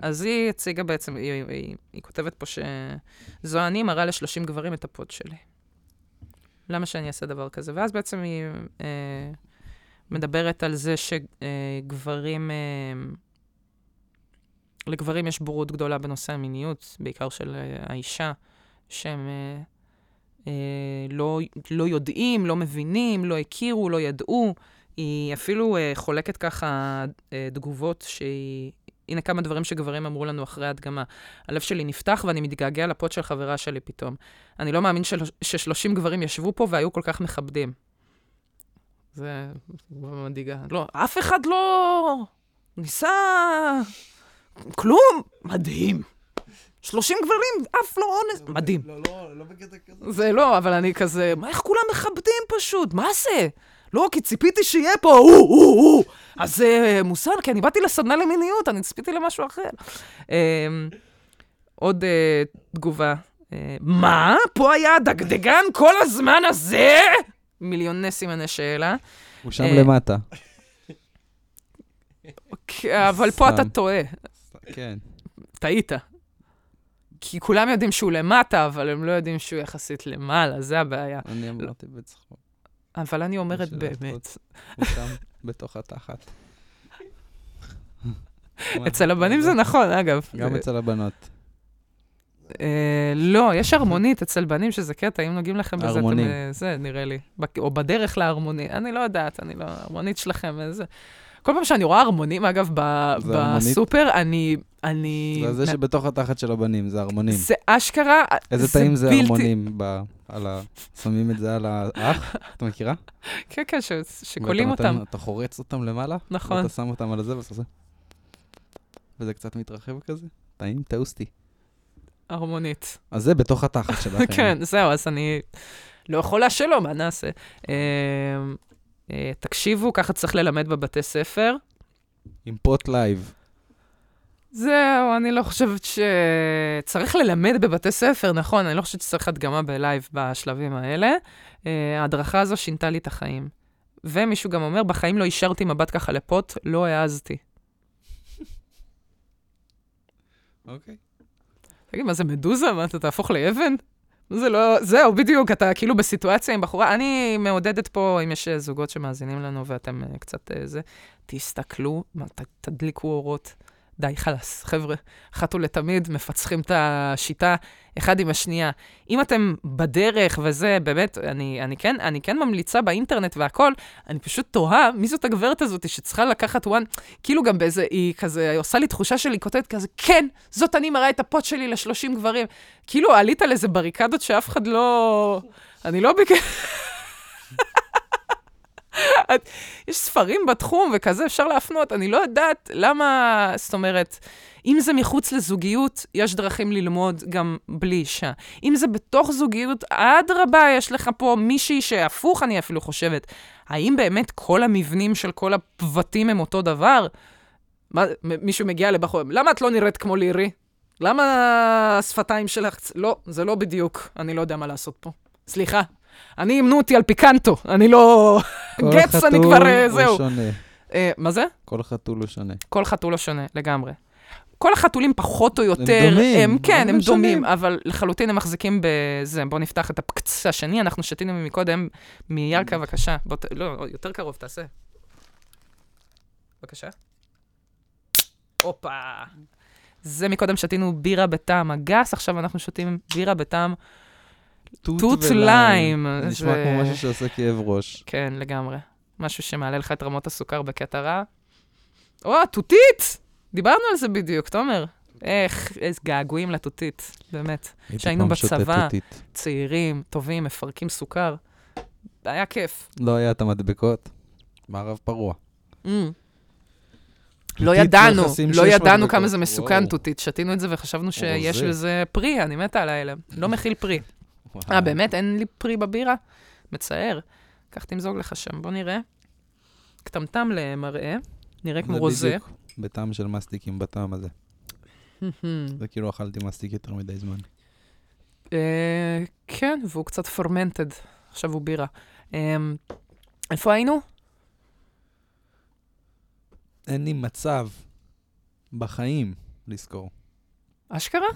אז היא הציגה בעצם, היא כותבת פה שזו אני מראה ל30 גברים את הפוד שלי. למה שאני אעשה דבר כזה? ואז בעצם היא מדברת על זה שגברים, לגברים יש בורות גדולה בנושא המיניות, בעיקר של האישה, שהם לא יודעים, לא מבינים, לא הכירו, לא ידעו, היא אפילו חולקת ככה תגובות שהיא... הנה כמה דברים שגברים אמרו לנו אחרי ההדגמה. הלב שלי נפתח ואני מתגעגע לפוד של חברה שלי פתאום. אני לא מאמין ש30 גברים ישבו פה והיו כל כך מכבדים. זה מדהיגה. לא, אף אחד לא ניסה כלום. מדהים. 30 גברים, אף לא אונס. מדהים. לא בקטע כזה. זה לא, אבל אני כזה, איך כולם מכבדים פשוט? מה זה? לא, כי ציפיתי שיהיה פה, אז מוסר, כי אני באתי לסדנה למיניות, אני ציפיתי למשהו אחר. עוד תגובה. מה? פה היה דגדגן כל הזמן הזה? מיליוני סימני שאלה. הוא שם למטה. אבל פה אתה טועה. כן. טעית. כי כולם יודעים שהוא למטה, אבל הם לא יודעים שהוא יחסית למעלה, זה הבעיה. אני אמרתי בצחוק. אבל אני אומרת באמת. הוא שם בתוך התחת. אצל הבנים זה נכון, אגב. גם אצל הבנות. לא, יש הרמונית אצל בנים שזה קטע, אם נוגעים לכם בזה, זה נראה לי. או בדרך להרמונית, אני לא יודעת, הרמונית שלכם, כל פעם שאני רואה הרמונים, אגב, בסופר, אני... זה שבתוך התחת של הבנים, זה הרמונים. זה אשכרה... איזה טעים זה הרמונים, שמים את זה על האח, אתה מכירה? כן, כן, שקולים אותם. אתה חורץ אותם למעלה, ואתה שם אותם על זה, וזה קצת מתרחב כזה. טעים, טעוסתי. הרמונית. אז זה בתוך התחת שלכם. כן, זהו, אז אני... לא יכולה שלא, מה נעשה? תקשיבו, ככה צריך ללמד בבתי ספר. עם פוט לייב. זהו, אני לא חושבת שצריך ללמד בבתי ספר, נכון, אני לא חושבת שצריך הדגמה בלייב בשלבים האלה. ההדרכה הזו שינתה לי את החיים. ומישהו גם אומר, בחיים לא אישרתי מבט ככה לפוט, לא העזתי. אוקיי. תגיד, מה זה מדוזה? מה, אתה תהפוך לאבן? זה לא, זהו, בדיוק, אתה כאילו בסיטואציה עם בחורה, אני מעודדת פה, אם יש זוגות שמאזינים לנו ואתם קצת זה, תסתכלו, תדליקו אורות, די, חלס, חבר'ה, אחת ולתמיד, מפצחים את השיטה אחד עם השנייה. אם אתם בדרך וזה, באמת, אני כן ממליצה באינטרנט והכל, אני פשוט תוהה, מי זאת הגברת הזאת שצריכה לקחת וואן, כאילו גם באיזה, היא כזה, עושה לי תחושה שלי, כותבת כזה, כן, זאת אני מראה את הפוט שלי ל-30 גברים. כאילו, עלית על איזה בריקדות שאף אחד לא... אני לא יש ספרים בתחום וכזה, אפשר להפנות, אני לא יודעת למה, זאת אומרת, אם זה מחוץ לזוגיות, יש דרכים ללמוד גם בלי אישה. אם זה בתוך זוגיות, עד רבה יש לך פה מישהי שהפוך, אני אפילו חושבת, האם באמת כל המבנים של כל הפבטים הם אותו דבר? מה, מישהו מגיע לבחור, למה את לא נראית כמו לירי? למה השפתיים שלך? לא, זה לא בדיוק, אני לא יודע מה לעשות פה. סליחה. אני אמנו אותי על פיקנטו, אני לא... גץ, אני כבר... זהו. כל חתול הוא שונה. מה זה? כל חתול הוא שונה. כל חתול הוא שונה, לגמרי. כל החתולים פחות או יותר... הם דומים. כן, הם דומים, אבל לחלוטין הם מחזיקים בזה. בואו נפתח את הפקצה השני, אנחנו שתינו מקודם מירקה, בבקשה. לא, יותר קרוב, תעשה. בבקשה. הופה. זה מקודם שתינו בירה בטעם הגס, עכשיו אנחנו שותים בירה בטעם... טוט ליים. זה נשמע כמו משהו שעושה כאב ראש. כן, לגמרי. משהו שמעלה לך את רמות הסוכר בקטע רע. או, טוטית! דיברנו על זה בדיוק, תומר. איך, איזה געגועים לטוטית, באמת. שהיינו בצבא, צעירים, טובים, מפרקים סוכר. היה כיף. לא היה את המדבקות. מערב פרוע. לא ידענו כמה זה מסוכן, טוטית. שתינו את זה וחשבנו שיש לזה פרי, אני מתה על האלה. לא מכיל פרי. באמת? אין לי פרי בבירה? מצער. כך תמזוג לך שם. בוא נראה. קטמטם למראה. נראה כמו רוזה. זה בדיוק בטעם של מסטיקים בטעם הזה. זה כאילו אכלתי מסטיק יותר מדי זמן. כן, והוא קצת פורמנטד. עכשיו הוא בירה. איפה היינו? אין לי מצב בחיים לזכור. אשכרה?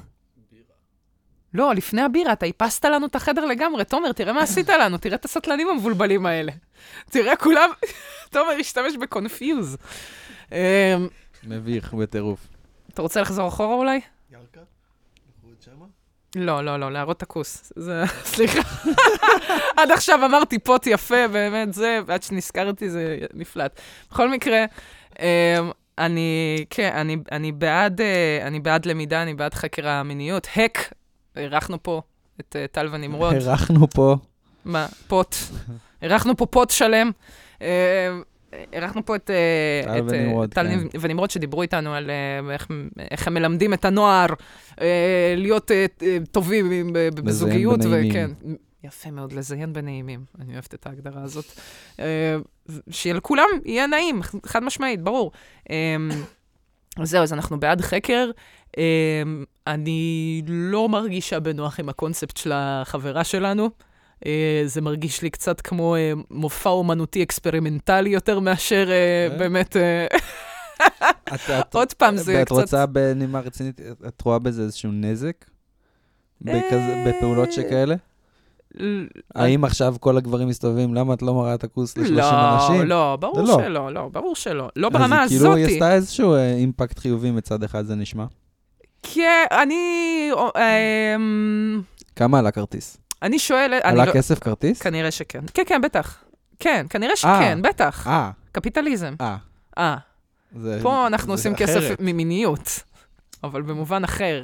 לא, לפני הבירה, אתה איפסת לנו את החדר לגמרי. תומר, תראה מה עשית לנו, תראה את הסטלנים המבולבלים האלה. תראה כולם, תומר השתמש בקונפיוז. מביך בטירוף. אתה רוצה לחזור אחורה אולי? ירקה? נכון שמה? לא, להראות את הכוס. סליחה. עד עכשיו אמרתי פוט יפה, באמת זה, ועד שנזכרתי זה נפלט. בכל מקרה... אני בעד למידה, אני בעד חקר המיניות. הק, הרחנו פה את טל ונמרוד. הרחנו פה. מה? פוט. הרחנו פה פוט שלם. הרחנו פה את טל ונמרוד שדיברו איתנו על איך הם מלמדים את הנוער להיות טובים בזוגיות. יפה מאוד, לזיין בנעימים. אני אוהבת את ההגדרה הזאת. שלכולם יהיה נעים, חד משמעית, ברור. זהו, אז אנחנו בעד חקר. אני לא מרגישה בנוח עם הקונספט של החברה שלנו. זה מרגיש לי קצת כמו מופע אומנותי אקספרימנטלי יותר מאשר באמת... עוד פעם זה קצת... ואת רוצה בנימה רצינית, את רואה בזה איזשהו נזק? בפעולות שכאלה? האם עכשיו כל הגברים מסתובבים, למה את לא מראה את הכוס ל-30 אנשים? לא, ברור שלא. לא ברמה הזאתי. אז כאילו היא עשתה איזשהו אימפקט חיובי מצד אחד, זה נשמע? כן, אני... כמה עלה כרטיס? אני שואלת... עלה כסף כרטיס? כנראה שכן. כן, בטח. כן, כנראה שכן, בטח. קפיטליזם. פה אנחנו עושים כסף ממיניות, אבל במובן אחר.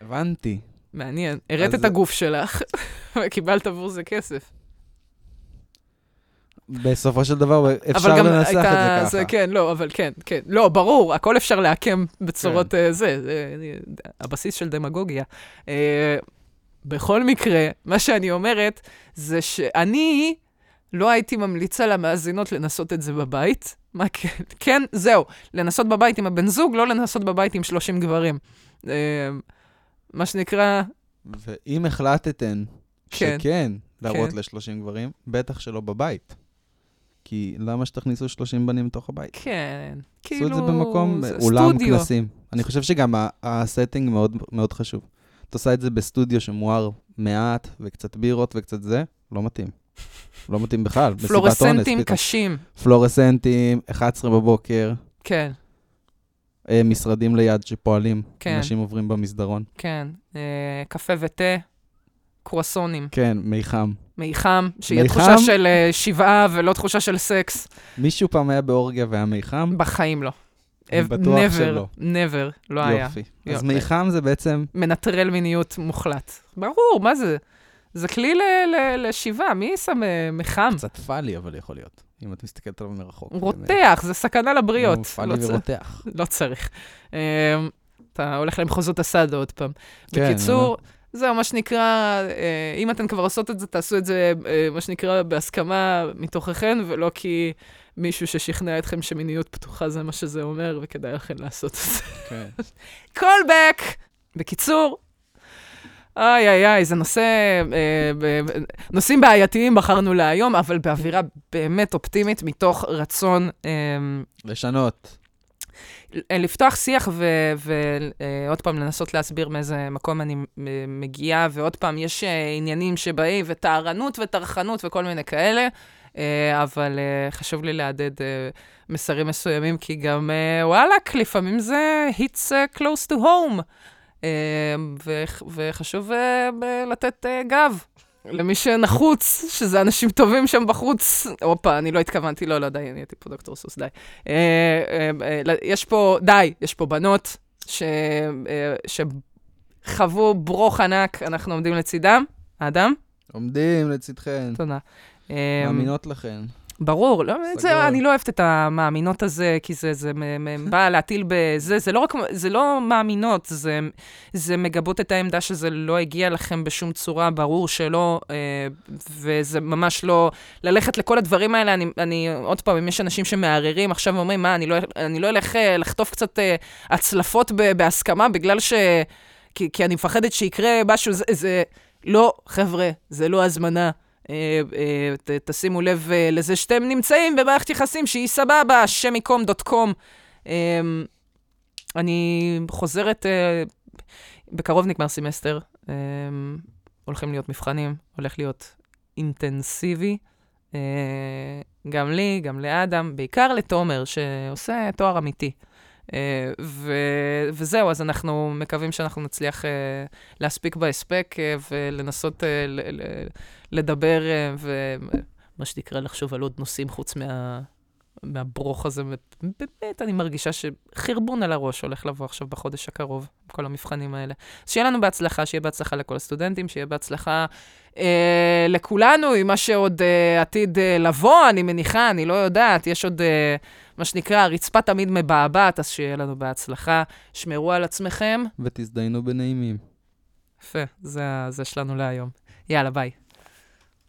הבנתי. מעניין, הראת את הגוף שלך, וקיבלת עבור זה כסף. בסופו של דבר אפשר לנסח את זה ככה. כן, לא, אבל כן, כן. לא, ברור, הכל אפשר להקם בצורות זה. הבסיס של דמגוגיה. בכל מקרה, מה שאני אומרת, זה שאני לא הייתי ממליצה למאזינות לנסות את זה בבית. מה כן? כן, זהו. לנסות בבית עם הבן זוג, לא לנסות בבית עם 30 גברים. מה שנקרא... ואם החלטתן שכן להראות ל-30 גברים, בטח שלא בבית. כי למה שתכניסו 30 בנים בתוך הבית? כן. עשו את זה במקום, אולם כנסים. אני חושב שגם הסטינג מאוד חשוב. את עושה את זה בסטודיו שמואר מעט, וקצת בירות וקצת זה, לא מתאים. לא מתאים בכלל. פלורסנטים קשים. פלורסנטים, 11 בבוקר. כן. משרדים ליד שפועלים. כן. אנשים עוברים במסדרון. כן. קפה ותה, קרואסונים. כן, מיחם. מיחם, שיהיה תחושה של שבעה ולא תחושה של סקס. מישהו פעם היה באורגיה והיה מיחם? בחיים לא. בטוח שלא. נבר, לא היה. יופי. אז מיחם זה בעצם... מנטרל מיניות מוחלט. ברור, מה זה? זה כלי לשבעה, מי שם מחם? קצת פאלי, אבל יכול להיות. אם את מסתכלת עליו מרחוק. רותח, זה סכנה לבריאות. פאלי ורותח. לא צריך. אתה הולך למחוזות הסעד עוד פעם. בקיצור, זהו, מה שנקרא, אם אתן כבר עושות את זה, תעשו את זה, מה שנקרא, בהסכמה מתוככן, ולא כי מישהו ששכנע אתכם שמיניות פתוחה זה מה שזה אומר, וכדאי לכן לעשות את זה. כן. Call back! בקיצור, איי, איי, איי, זה נושא, נושאים בעייתיים בחרנו להיום, אבל באווירה באמת אופטימית, מתוך רצון... לשנות. לפתוח שיח ועוד פעם לנסות להסביר מאיזה מקום אני מגיעה, ועוד פעם יש עניינים שבאים, ותערנות ותרחנות וכל מיני כאלה, אבל חשוב לי להדד מסרים מסוימים, כי גם וואלק, לפעמים זה hits close to home. וחשוב לתת גב למי שנחוץ, שזה אנשים טובים שם בחוץ. אופה, אני לא התכוונתי, לא, די, אני הייתי פה דוקטור סוס, די. יש פה בנות שחוו ברוך ענק, אנחנו עומדים לצידם. אדם? עומדים לצדכן. תודה. מאמינות לכן. ברור, אני לא אוהבת את המאמינות הזה, כי זה בא להטיל בזה, זה לא מאמינות, זה מגבות את העמדה שזה לא הגיע לכם בשום צורה, ברור שלא, וזה ממש לא, ללכת לכל הדברים האלה, אני עוד פעם, אם יש אנשים שמערערים עכשיו ואומרים, מה, אני לא אלך לחטוף קצת הצלפות בהסכמה, בגלל ש... כי אני מפחדת שיקרה משהו, זה לא, חבר'ה, זה לא הזמנה. תשימו לב לזה שאתם נמצאים במערכת יחסים שהיא סבבה, שמיקום.com. אני חוזרת, בקרוב נגמר סמסטר, הולכים להיות מבחנים, הולך להיות אינטנסיבי, גם לי, גם לאדם, בעיקר לתומר שעושה תואר אמיתי. וזהו, אז אנחנו מקווים שאנחנו נצליח להספיק בהספק ולנסות לדבר ומה שנקרא לחשוב על עוד נושאים חוץ מהברוך הזה. באמת, אני מרגישה שחרבון על הראש הולך לבוא עכשיו בחודש הקרוב, כל המבחנים האלה. אז שיהיה לנו בהצלחה, שיהיה בהצלחה לכל הסטודנטים, שיהיה בהצלחה לכולנו, עם מה שעוד עתיד לבוא, אני מניחה, אני לא יודעת, יש עוד... מה שנקרא, הרצפה תמיד מבעבעת, אז שיהיה לנו בהצלחה. שמרו על עצמכם. ותזדיינו בנעימים. יפה, זה שלנו להיום. יאללה, ביי.